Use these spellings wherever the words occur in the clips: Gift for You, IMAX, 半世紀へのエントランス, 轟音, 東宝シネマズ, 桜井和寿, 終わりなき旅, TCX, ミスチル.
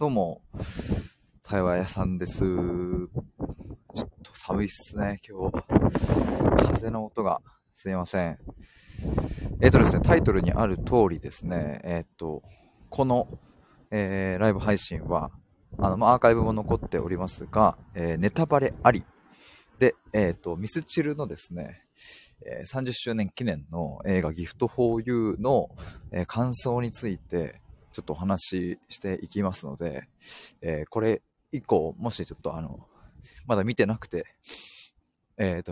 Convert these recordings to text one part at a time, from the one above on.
どうも、台湾屋さんです。ちょっと寒いっすね、今日。風の音がすいません。ですね、タイトルにある通りですね、この、ライブ配信は、アーカイブも残っておりますが、ネタバレありで、ミスチルのですね、30周年記念の映画ギフトフォーユーの、感想についてちょっとお話ししていきますので、これ以降もしちょっとまだ見てなくて、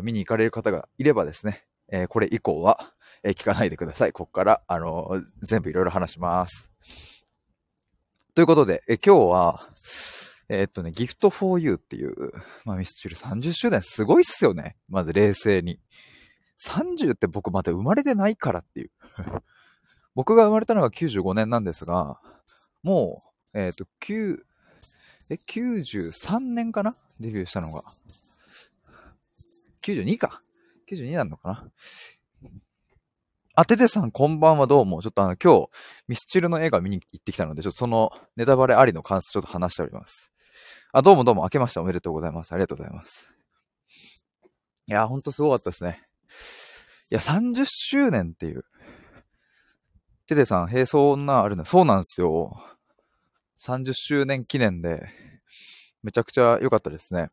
見に行かれる方がいればですね、これ以降は、聞かないでください。ここから全部いろいろ話します。ということで、今日はギフトフォーユーっていう、ミスチル30周年すごいっすよね。まず冷静に。30って僕まだ生まれてないからっていう僕が生まれたのが95年なんですが、もう93年かな、デビューしたのが92か92なのかな。あ、テテさんこんばんは、どうも。ちょっと今日ミスチルの映画見に行ってきたので、ちょっとそのネタバレありの感想ちょっと話しております。あ、どうもどうも、明けましておめでとうございます。ありがとうございます。いや、ほんとすごかったですね。いや、30周年っていう。テテさん、へえ、そんなあるね。そうなんですよ。30周年記念で、めちゃくちゃ良かったですね。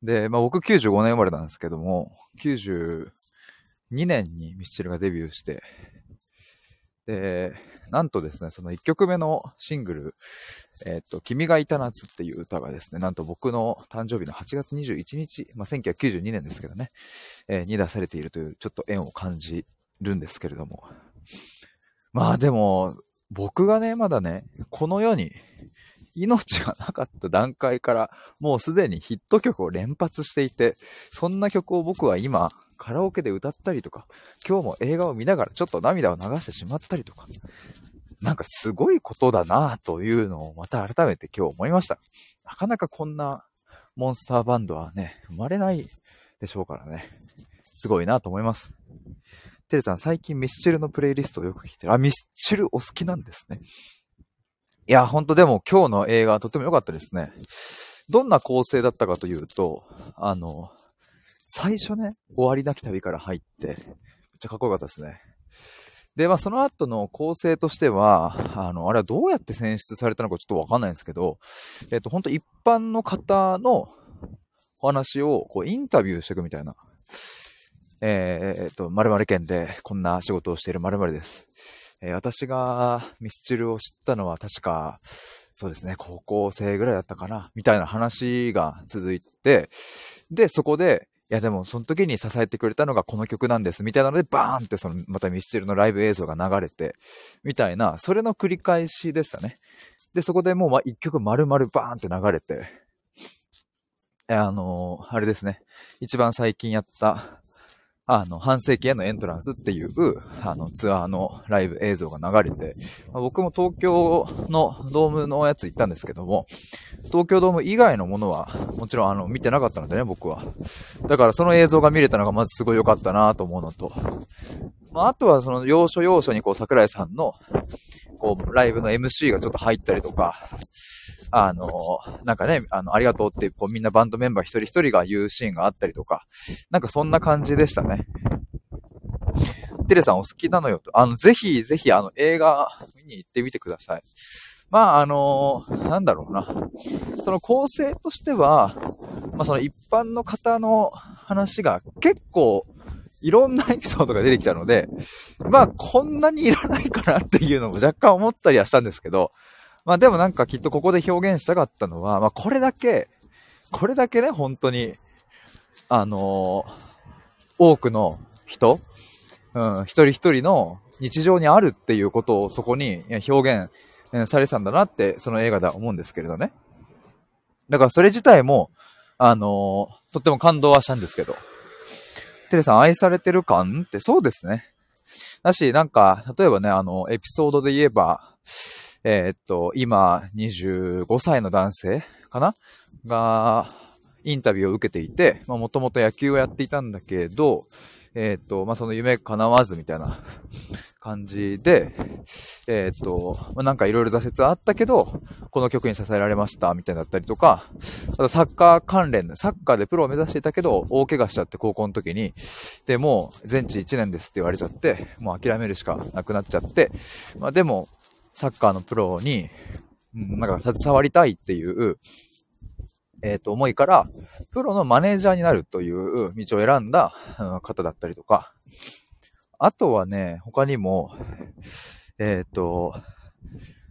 で、僕95年生まれなんですけども、92年にミスチルがデビューして、で、なんとですね、その1曲目のシングル、君がいた夏っていう歌がですね、なんと僕の誕生日の8月21日、1992年ですけどね、に出されているという、ちょっと縁を感じるんですけれども。でも、僕がね、まだね、この世に命がなかった段階から、もうすでにヒット曲を連発していて、そんな曲を僕は今、カラオケで歌ったりとか、今日も映画を見ながらちょっと涙を流してしまったりとか、なんかすごいことだなというのをまた改めて今日思いました。なかなかこんなモンスターバンドはね、生まれないでしょうからね、すごいなと思います。テレさん、最近ミスチルのプレイリストをよく聞いてる。あ、ミスチルお好きなんですね。いや、ほんとでも今日の映画とても良かったですね。どんな構成だったかというと、最初ね、終わりなき旅から入って、めっちゃかっこよかったですね。で、その後の構成としては、あれはどうやって選出されたのかちょっとわかんないんですけど、ほんと一般の方のお話をこうインタビューしていくみたいな。〇〇県でこんな仕事をしている〇〇です。私がミスチルを知ったのは確か、そうですね、高校生ぐらいだったかな、みたいな話が続いて、で、そこで、いやでもその時に支えてくれたのがこの曲なんですみたいなのでバーンってまたミスチルのライブ映像が流れてみたいな、それの繰り返しでしたね。で、そこでもう一曲丸々バーンって流れて、あれですね、一番最近やった半世紀へのエントランスっていうツアーのライブ映像が流れて、僕も東京のドームのやつ行ったんですけども、東京ドーム以外のものはもちろん見てなかったのでね、僕は。だからその映像が見れたのがまずすごい良かったなと思うのと、あとはその要所要所にこう桜井さんのこうライブの MC がちょっと入ったりとか、なんかね、ありがとうってこうみんなバンドメンバー一人一人が言うシーンがあったりとか、なんかそんな感じでしたね。テレさんお好きなのよと、ぜひぜひ映画見に行ってみてください。なんだろうな、その構成としては、その一般の方の話が結構いろんなエピソードが出てきたので、こんなにいらないかなっていうのも若干思ったりはしたんですけど、でもなんかきっとここで表現したかったのは、これだけね、本当に、多くの人、一人一人の日常にあるっていうことをそこに表現されてたんだなって、その映画では思うんですけれどね。だからそれ自体も、とっても感動はしたんですけど。テレさん、愛されてる感ってそうですね。だし、なんか、例えばね、エピソードで言えば、今、25歳の男性かなが、インタビューを受けていて、もともと野球をやっていたんだけど、その夢叶わずみたいな感じで、なんかいろいろ挫折はあったけど、この曲に支えられましたみたいなだったりとか、あとサッカー関連、サッカーでプロを目指していたけど、大怪我しちゃって高校の時に、で、もう全治1年ですって言われちゃって、もう諦めるしかなくなっちゃって、まあでも、サッカーのプロに、なんか携わりたいっていう、思いから、プロのマネージャーになるという道を選んだ方だったりとか、あとはね、他にも、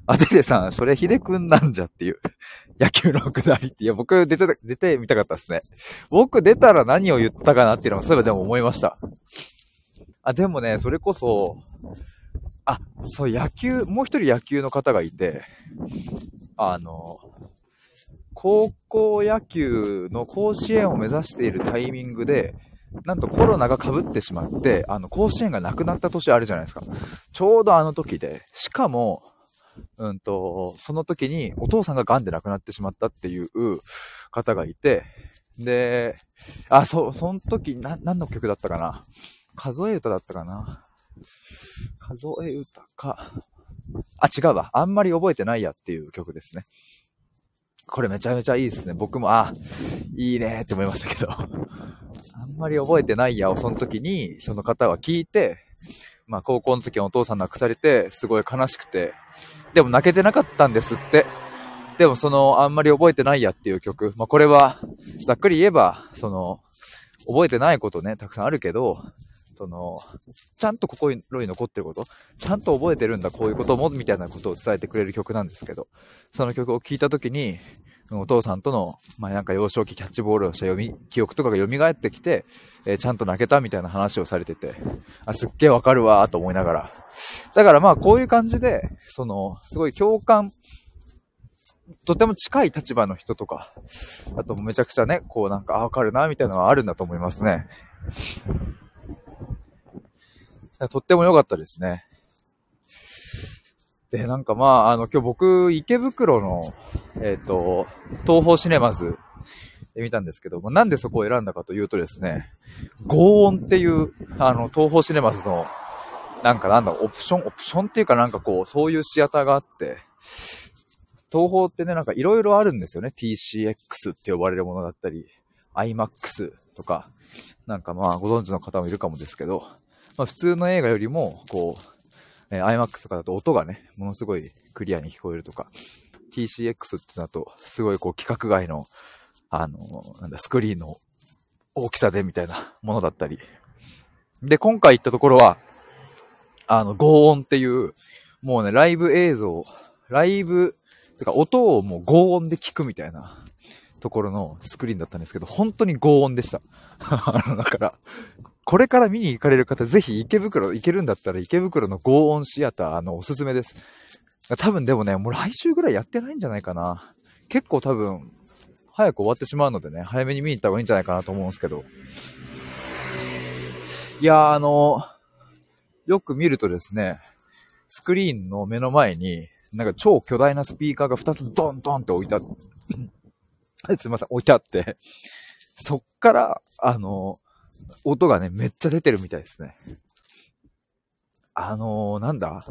あててさん、それヒデくんなんじゃっていう、野球のくだりって、いや、僕出てみたかったですね。僕出たら何を言ったかなっていうのも、そういえばでも思いました。あ、でもね、それこそ、あ、そう、野球、もう一人野球の方がいて、高校野球の甲子園を目指しているタイミングで、なんとコロナが被ってしまって、甲子園がなくなった年あるじゃないですか。ちょうどあの時で、しかも、その時にお父さんが癌で亡くなってしまったっていう方がいて、で、あ、そう、その時何の曲だったかな。数え歌だったかな。数え歌か。あ、違うわ。あんまり覚えてないやっていう曲ですね。これめちゃめちゃいいですね。僕も、あ、いいねって思いましたけど。あんまり覚えてないやをその時に、その方は聞いて、まあ高校の時はお父さん亡くされて、すごい悲しくて、でも泣けてなかったんですって。でもその、あんまり覚えてないやっていう曲。まあこれは、ざっくり言えば、その、覚えてないことね、たくさんあるけど、その、ちゃんと心に残ってること、ちゃんと覚えてるんだ、こういうことも、みたいなことを伝えてくれる曲なんですけど、その曲を聴いたときに、お父さんとの、まあなんか幼少期キャッチボールをした記憶とかが蘇ってきて、ちゃんと泣けたみたいな話をされてて、あ、すっげーわかるわーと思いながら。だからまあこういう感じで、その、すごい共感、とても近い立場の人とか、あとめちゃくちゃね、こうなんか、あ、わかるな、みたいなのはあるんだと思いますね。とっても良かったですね。で、なんかまあ、今日僕、池袋の、東宝シネマズで見たんですけども、なんでそこを選んだかというとですね、轟音っていう、東宝シネマズの、なんかなんだ、オプションっていうかなんかこう、そういうシアターがあって、東宝ってね、なんかいろいろあるんですよね。TCX って呼ばれるものだったり、IMAX とか、なんかまあ、ご存知の方もいるかもですけど、まあ、普通の映画よりも、こう、IMAX とかだと音がね、ものすごいクリアに聞こえるとか、TCX ってだと、すごいこう、規格外の、なんだ、スクリーンの大きさでみたいなものだったり。で、今回行ったところは、轟音っていう、もうね、ライブ、音をもう轟音で聞くみたいなところのスクリーンだったんですけど、本当に轟音でした。だから、これから見に行かれる方、ぜひ池袋、行けるんだったら池袋の轟音シアター、おすすめです。多分でもね、もう来週ぐらいやってないんじゃないかな。結構多分、早く終わってしまうのでね、早めに見に行った方がいいんじゃないかなと思うんですけど。いやー、よく見るとですね、スクリーンの目の前に、なんか超巨大なスピーカーが2つドンドンって置いてあって、そっから、音がね、めっちゃ出てるみたいですね。なんだ？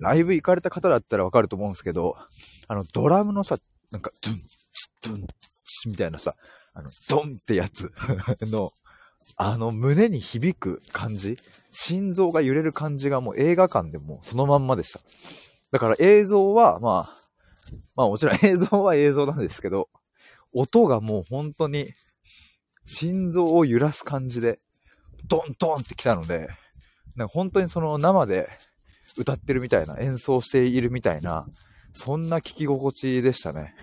ライブ行かれた方だったらわかると思うんですけど、ドラムのさ、なんか、ドゥン、ドゥン、みたいなさ、ドンってやつの、胸に響く感じ、心臓が揺れる感じがもう映画館でもそのまんまでした。だから映像は、まあもちろん映像は映像なんですけど、音がもう本当に、心臓を揺らす感じで、ドンドンって来たので、なんか本当にその生で歌ってるみたいな、演奏しているみたいな、そんな聞き心地でしたね。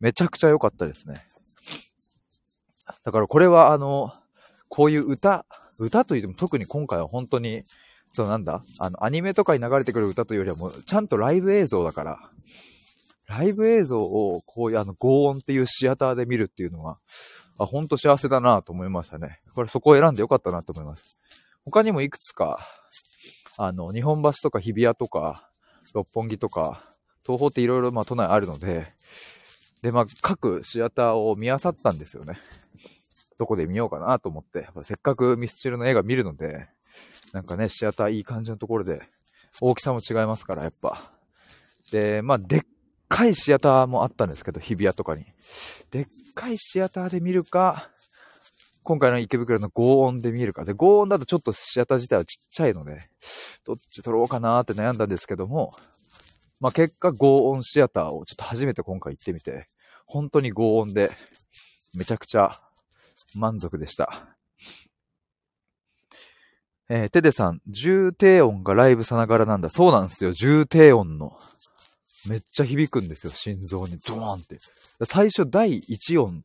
めちゃくちゃ良かったですね。だからこれはこういう歌といっても特に今回は本当に、そうなんだ、アニメとかに流れてくる歌というよりはもうちゃんとライブ映像だから、ライブ映像をこういう轟音っていうシアターで見るっていうのは、あ、ほんと幸せだなと思いましたね。これそこを選んでよかったなと思います。他にもいくつか、日本橋とか日比谷とか、六本木とか、東宝っていろいろまあ都内あるので、でまあ各シアターを見漁ったんですよね。とこで見ようかなと思って、やっぱせっかくミスチルの映画見るので、なんかね、シアターいい感じのところで、大きさも違いますから、やっぱ。で、まあ、でっかいシアターもあったんですけど、日比谷とかに。でっかいシアターで見るか、今回の池袋の轟音で見るか。で、轟音だとちょっとシアター自体はちっちゃいので、どっち撮ろうかなーって悩んだんですけども、まあ、結果轟音シアターをちょっと初めて今回行ってみて、本当に轟音で、めちゃくちゃ満足でした。テデさん、重低音がライブさながらなんだ。そうなんですよ。重低音の。めっちゃ響くんですよ。心臓にドーンって。最初第1音。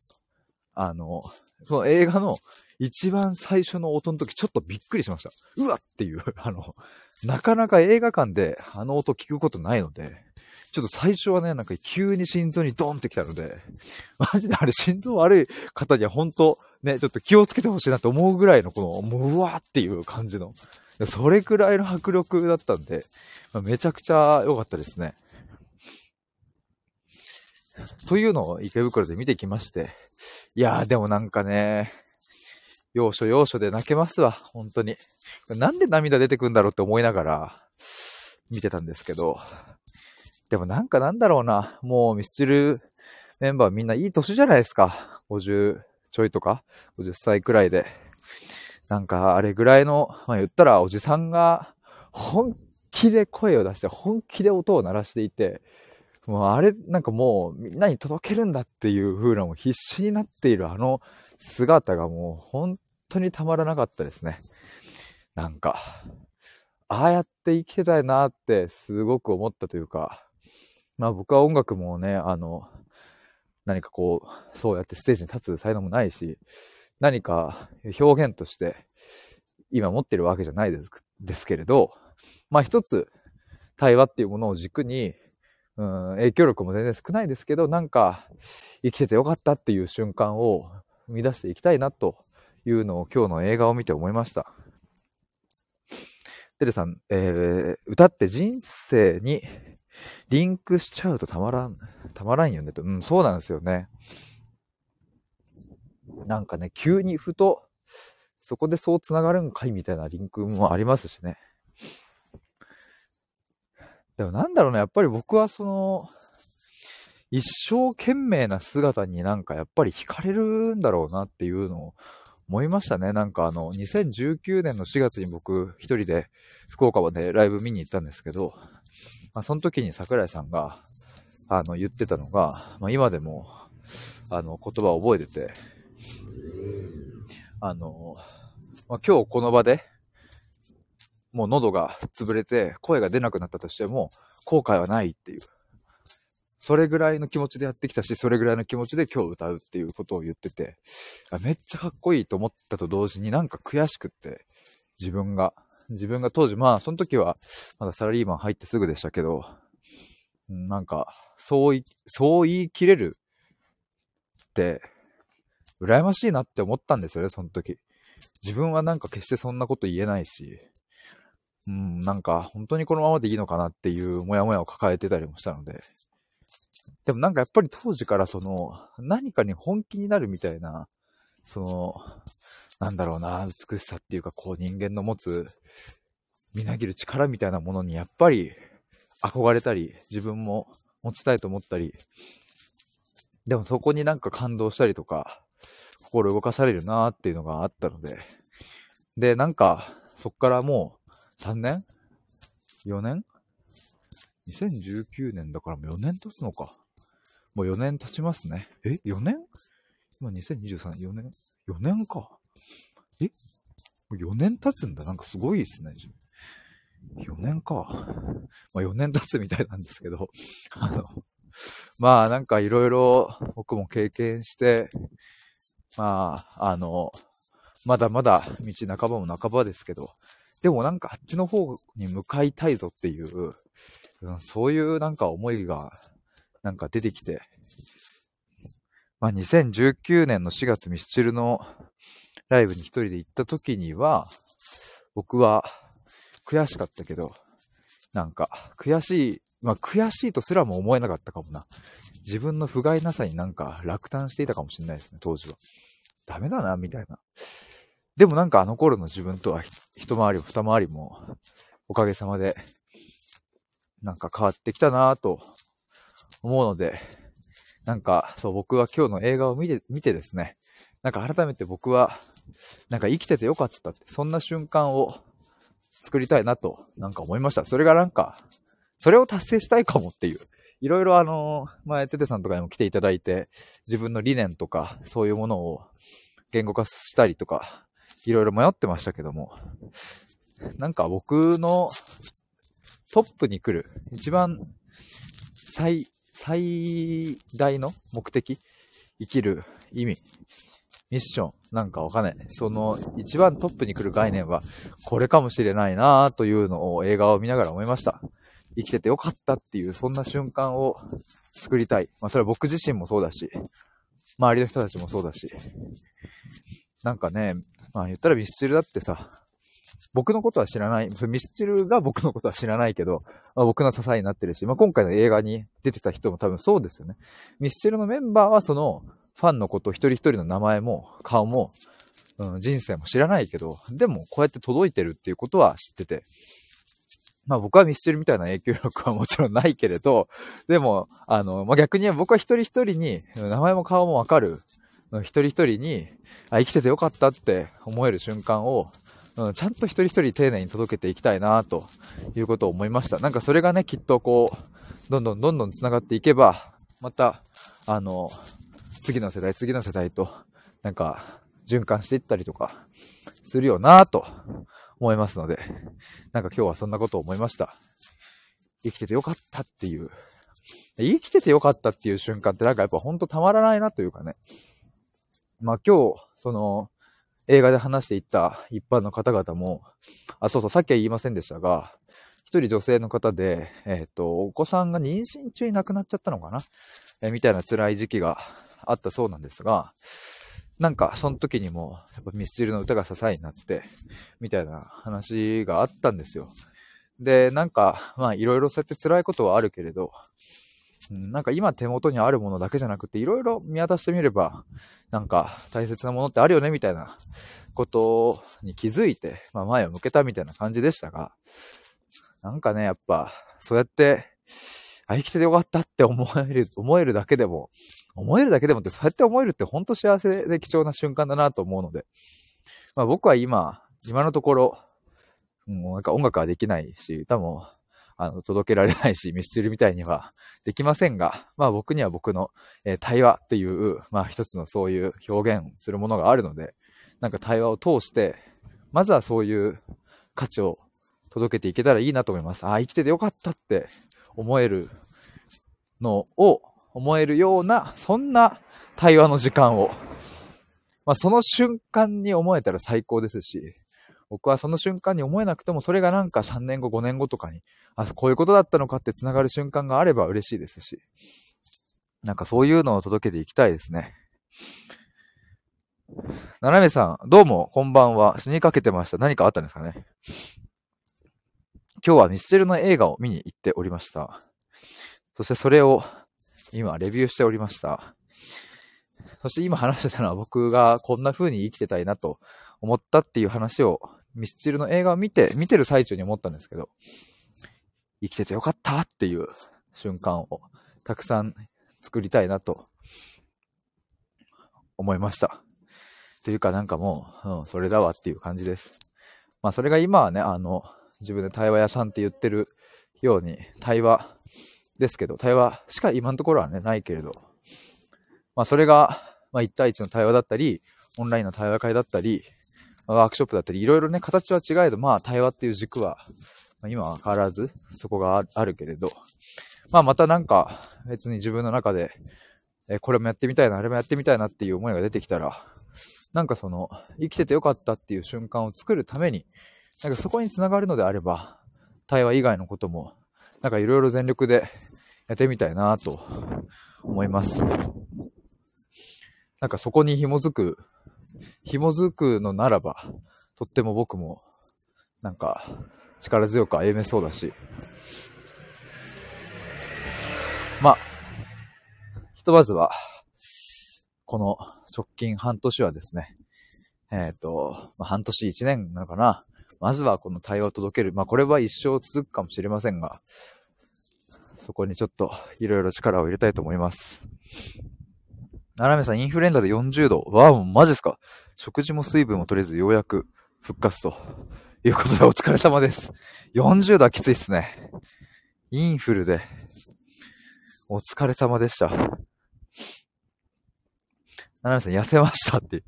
その映画の一番最初の音の時、ちょっとびっくりしました。うわっていう、なかなか映画館であの音聞くことないので、ちょっと最初はね、なんか急に心臓にドーンってきたので、マジであれ心臓悪い方には本当ね、ちょっと気をつけてほしいなと思うぐらいのこの、もううわっていう感じの、それくらいの迫力だったんで、めちゃくちゃ良かったですね。というのを池袋で見てきまして、いやーでもなんかね、要所要所で泣けますわ、本当に。なんで涙出てくんだろうって思いながら見てたんですけど、でもなんかなんだろうな、もうミスチルメンバーみんないい年じゃないですか。50ちょいとか、50歳くらいで。なんかあれぐらいの、まあ言ったらおじさんが本気で声を出して、本気で音を鳴らしていて、もうあれ、なんかもうみんなに届けるんだっていう風なも必死になっているあの姿がもう本当にたまらなかったですね。なんか、ああやって生きてたいなってすごく思ったというか、まあ僕は音楽もね、何かこう、そうやってステージに立つ才能もないし、何か表現として今持ってるわけじゃないですけれど、まあ一つ対話っていうものを軸に、影響力も全然少ないですけど、なんか生きててよかったっていう瞬間を生み出していきたいなというのを今日の映画を見て思いました。テレさん、歌って人生にリンクしちゃうとたまらんよねと。うん、そうなんですよね。なんかね、急にふとそこでそうつながるんかいみたいなリンクもありますしね。でもなんだろうね、やっぱり僕はその、一生懸命な姿になんかやっぱり惹かれるんだろうなっていうのを思いましたね。なんか2019年の4月に僕一人で福岡までライブ見に行ったんですけど、まあ、その時に桜井さんが言ってたのが、まあ、今でも言葉を覚えてて、まあ、今日この場で、もう喉が潰れて声が出なくなったとしても後悔はないっていう、それぐらいの気持ちでやってきたし、それぐらいの気持ちで今日歌うっていうことを言ってて、めっちゃかっこいいと思ったと同時になんか悔しくって、自分が当時、まあその時はまだサラリーマン入ってすぐでしたけど、なんかそう言い切れるって羨ましいなって思ったんですよね、その時。自分はなんか決してそんなこと言えないし、なんか本当にこのままでいいのかなっていうモヤモヤを抱えてたりもしたので、でもなんかやっぱり当時からその何かに本気になるみたいな、そのなんだろうな、美しさっていうか、こう人間の持つみなぎる力みたいなものにやっぱり憧れたり、自分も持ちたいと思ったり、でもそこになんか感動したりとか心動かされるなーっていうのがあったので、でなんかそっからもう3年 ?4 年 ?2019 年だからもう4年経つのか。もう4年経ちますね。え ?4 年今2023、4年 ?4 年か。え ?4 年経つんだ。なんかすごいですね。4年か。まあ4年経つみたいなんですけど。まあなんかいろいろ僕も経験して、まあまだまだ道半ばも半ばですけど、でもなんかあっちの方に向かいたいぞっていう、そういうなんか思いがなんか出てきて、まあ2019年の4月ミスチルのライブに一人で行った時には、僕は悔しかったけど、なんか悔しいとすらも思えなかったかもな。自分の不甲斐なさになんか落胆していたかもしれないですね、当時は。ダメだなみたいな。でもなんかあの頃の自分とは一回りも二回りもおかげさまでなんか変わってきたなぁと思うので、なんかそう、僕は今日の映画を見てですね、なんか改めて僕はなんか生きててよかったって、そんな瞬間を作りたいなとなんか思いました。それがなんかそれを達成したいかもっていう。いろいろ前テテさんとかにも来ていただいて、自分の理念とかそういうものを言語化したりとかいろいろ迷ってましたけども、なんか僕のトップに来る一番最大の目的、生きる意味、ミッション、なんかわかんない、その一番トップに来る概念はこれかもしれないなというのを映画を見ながら思いました。生きててよかったっていう、そんな瞬間を作りたい。まあそれは僕自身もそうだし、周りの人たちもそうだし、なんかね、まあ言ったらミスチルだってさ、僕のことは知らない、それミスチルが僕のことは知らないけど、まあ、僕の支えになってるし、まあ今回の映画に出てた人も多分そうですよね。ミスチルのメンバーはそのファンのこと一人一人の名前も顔も、人生も知らないけど、でもこうやって届いてるっていうことは知ってて、まあ僕はミスチルみたいな影響力はもちろんないけれど、でも、まあ、逆に僕は一人一人に、名前も顔もわかる、一人一人に、あ、生きててよかったって思える瞬間を、ちゃんと一人一人丁寧に届けていきたいな、ということを思いました。なんかそれがね、きっとこう、どんどん繋がっていけば、また、次の世代と、なんか、循環していったりとか、するよな、と。思いますので、なんか今日はそんなことを思いました。生きててよかったっていう、生きててよかったっていう瞬間ってなんかやっぱほんとたまらないなというかね。まあ今日、その映画で話していった一般の方々も、あ、そうそう、さっきは言いませんでしたが、一人女性の方で、お子さんが妊娠中に亡くなっちゃったのかな、みたいな辛い時期があったそうなんですが、なんか、その時にも、やっぱミスチルの歌が支えになって、みたいな話があったんですよ。で、なんか、まあ、いろいろそうやって辛いことはあるけれど、なんか今手元にあるものだけじゃなくて、いろいろ見渡してみれば、なんか大切なものってあるよね、みたいなことに気づいて、まあ、前を向けたみたいな感じでしたが、なんかね、やっぱ、そうやって、あ、生きててよかったって思えるだけでも、ってそうやって思えるってほんと幸せで貴重な瞬間だなと思うので、まあ僕は今のところ、もうなんか音楽はできないし、歌も届けられないし、ミスチルみたいにはできませんが、まあ僕には僕の、対話っていう、まあ一つのそういう表現するものがあるので、なんか対話を通して、まずはそういう価値を届けていけたらいいなと思います。あ、生きててよかったって思えるのを思えるような、そんな対話の時間を、まあその瞬間に思えたら最高ですし、僕はその瞬間に思えなくても、それがなんか3年後5年後とかに、あ、こういうことだったのかってつながる瞬間があれば嬉しいですし、なんかそういうのを届けていきたいですね。ななめさん、どうもこんばんは。死にかけてました。何かあったんですかね。今日はミスチルの映画を見に行っておりました。そしてそれを今レビューしておりました。そして今話してたのは、僕がこんな風に生きてたいなと思ったっていう話をミスチルの映画を見てる最中に思ったんですけど、生きててよかったっていう瞬間をたくさん作りたいなと思いました。というかなんかもう、それだわっていう感じです。まあそれが今はね、自分で対話屋さんって言ってるように対話ですけど、対話しか今のところはねないけれど、まあそれがまあ1対1の対話だったり、オンラインの対話会だったり、ワークショップだったり、いろいろね形は違えど、まあ対話っていう軸は今は変わらずそこがあるけれど、まあまたなんか別に自分の中でこれもやってみたいな、あれもやってみたいなっていう思いが出てきたら、なんかその生きててよかったっていう瞬間を作るために、なんかそこに繋がるのであれば、対話以外のことも、なんかいろいろ全力でやってみたいなと思います。なんかそこに紐づくのならば、とっても僕も、なんか力強く歩めそうだし。まあ、ひとまずは、この直近半年はですね、半年1年なのかな。まずはこの対話を届ける。まあこれは一生続くかもしれませんが、そこにちょっといろいろ力を入れたいと思います。ななめさん、インフルエンザで40度。わあ、もうマジっすか。食事も水分も取れずようやく復活ということでお疲れ様です。40度はきついっすね。インフルでお疲れ様でした。ななめさん、痩せましたっていう。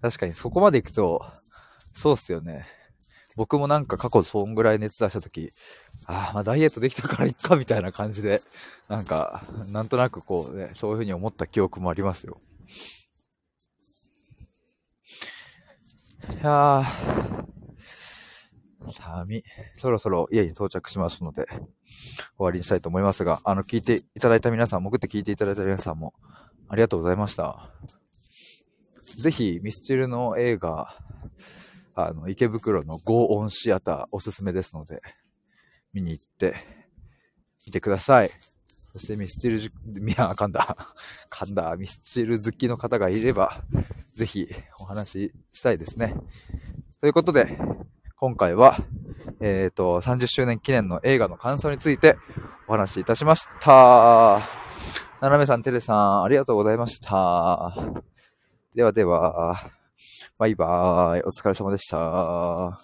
確かにそこまで行くと、そうっすよね。僕もなんか過去そんぐらい熱出したとき、まあダイエットできたからいっかみたいな感じで、なんとなくこうね、そういうふうに思った記憶もありますよ。いやー、そろそろ家に到着しますので、終わりにしたいと思いますが、聞いていただいた皆さん、潜って聞いていただいた皆さんも、ありがとうございました。ぜひ、ミスチルの映画、池袋のゴーオンシアターおすすめですので、見に行ってみてください。そしてミスチル好きの方がいれば、ぜひお話ししたいですね。ということで、今回は、30周年記念の映画の感想についてお話しいたしました。ななめさん、てれさん、ありがとうございました。ではでは、バイバーイ。お疲れ様でした。